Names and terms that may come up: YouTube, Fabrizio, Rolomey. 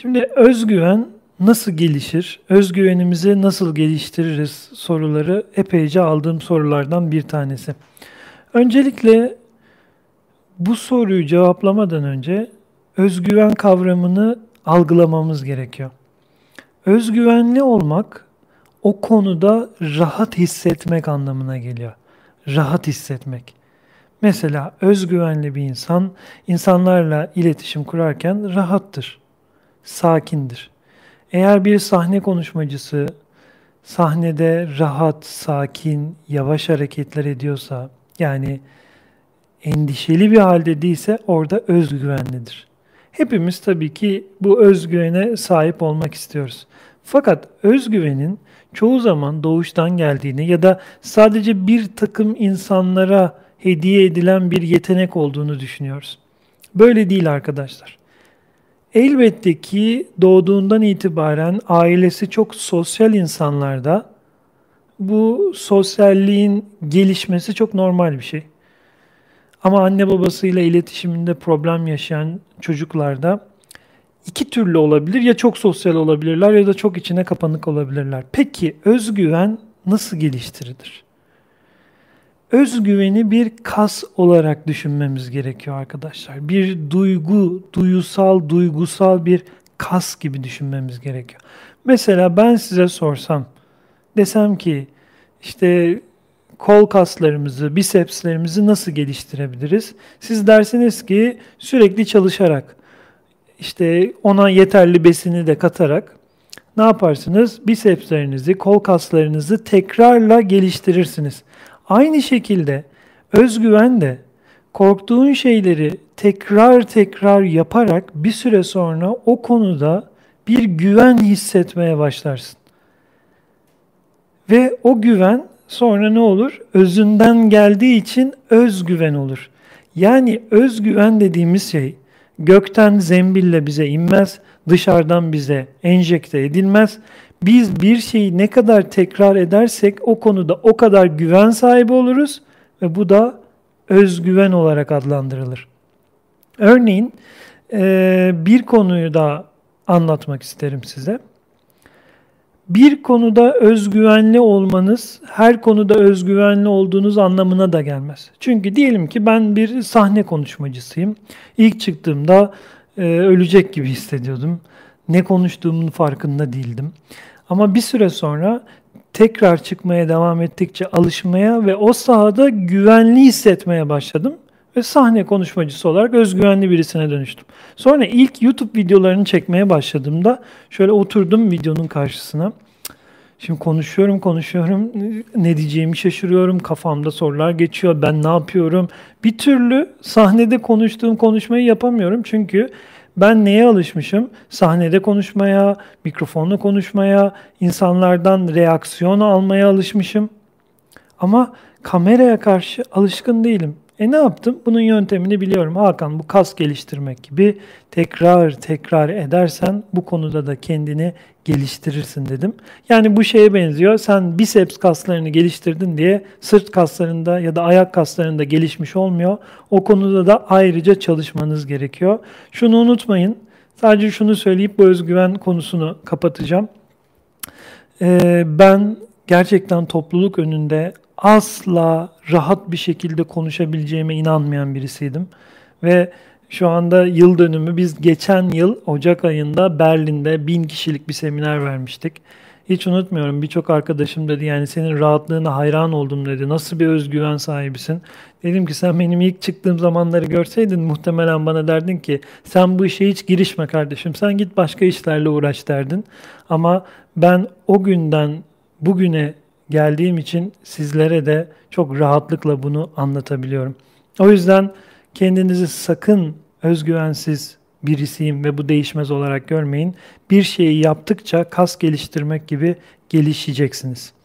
Şimdi özgüven nasıl gelişir? Özgüvenimizi nasıl geliştiririz soruları epeyce aldığım sorulardan bir tanesi. Öncelikle bu soruyu cevaplamadan önce özgüven kavramını algılamamız gerekiyor. Özgüvenli olmak o konuda rahat hissetmek anlamına geliyor. Rahat hissetmek. Mesela özgüvenli bir insan insanlarla iletişim kurarken rahattır, sakindir. Eğer bir sahne konuşmacısı sahnede rahat, sakin, yavaş hareketler ediyorsa, yani endişeli bir halde değilse orada özgüvenlidir. Hepimiz tabii ki bu özgüvene sahip olmak istiyoruz. Fakat özgüvenin çoğu zaman doğuştan geldiğini ya da sadece bir takım insanlara hediye edilen bir yetenek olduğunu düşünüyoruz. Böyle değil arkadaşlar. Elbette ki doğduğundan itibaren ailesi çok sosyal insanlarda bu sosyalliğin gelişmesi çok normal bir şey. Ama anne babasıyla iletişiminde problem yaşayan çocuklarda iki türlü olabilir. Ya çok sosyal olabilirler ya da çok içine kapanık olabilirler. Peki özgüven nasıl geliştirilir? Özgüveni bir kas olarak düşünmemiz gerekiyor arkadaşlar. Bir duygu, duygusal bir kas gibi düşünmemiz gerekiyor. Mesela ben size sorsam, desem ki işte kol kaslarımızı, bisepslerimizi nasıl geliştirebiliriz? Siz dersiniz ki sürekli çalışarak, işte ona yeterli besini de katarak ne yaparsınız? Bisepslerinizi, kol kaslarınızı tekrarla geliştirirsiniz. Aynı şekilde özgüven de korktuğun şeyleri tekrar yaparak bir süre sonra o konuda bir güven hissetmeye başlarsın. Ve o güven sonra ne olur? Özünden geldiği için özgüven olur. Yani özgüven dediğimiz şey gökten zembille bize inmez, dışarıdan bize enjekte edilmez. Biz bir şeyi ne kadar tekrar edersek o konuda o kadar güven sahibi oluruz ve bu da özgüven olarak adlandırılır. Örneğin bir konuyu da anlatmak isterim size. Bir konuda özgüvenli olmanız her konuda özgüvenli olduğunuz anlamına da gelmez. Çünkü diyelim ki ben bir sahne konuşmacısıyım. İlk çıktığımda ölecek gibi hissediyordum. Ne konuştuğumun farkında değildim. Ama bir süre sonra tekrar çıkmaya devam ettikçe alışmaya ve o sahada güvenli hissetmeye başladım. Ve sahne konuşmacısı olarak özgüvenli birisine dönüştüm. Sonra ilk YouTube videolarını çekmeye başladığımda şöyle oturdum videonun karşısına. Şimdi konuşuyorum. Ne diyeceğimi şaşırıyorum. Kafamda sorular geçiyor. Ben ne yapıyorum? Bir türlü sahnede konuştuğum konuşmayı yapamıyorum. Çünkü ben neye alışmışım? Sahnede konuşmaya, mikrofonla konuşmaya, insanlardan reaksiyon almaya alışmışım. Ama kameraya karşı alışkın değilim. Ne yaptım? Bunun yöntemini biliyorum. Hakan, bu kas geliştirmek gibi tekrar edersen bu konuda da kendini geliştirirsin dedim. Yani bu şeye benziyor. Sen biceps kaslarını geliştirdin diye sırt kaslarında ya da ayak kaslarında gelişmiş olmuyor. O konuda da ayrıca çalışmanız gerekiyor. Şunu unutmayın. Sadece şunu söyleyip bu özgüven konusunu kapatacağım. Ben gerçekten topluluk önünde asla rahat bir şekilde konuşabileceğime inanmayan birisiydim. Ve şu anda yıl dönümü, biz geçen yıl Ocak ayında Berlin'de 1000 kişilik bir seminer vermiştik. Hiç unutmuyorum, birçok arkadaşım dedi yani senin rahatlığına hayran oldum dedi. Nasıl bir özgüven sahibisin? Dedim ki sen benim ilk çıktığım zamanları görseydin muhtemelen bana derdin ki sen bu işe hiç girişme kardeşim, sen git başka işlerle uğraş derdin. Ama ben o günden bugüne geldiğim için sizlere de çok rahatlıkla bunu anlatabiliyorum. O yüzden kendinizi sakın özgüvensiz birisiyim ve bu değişmez olarak görmeyin. Bir şeyi yaptıkça kas geliştirmek gibi gelişeceksiniz.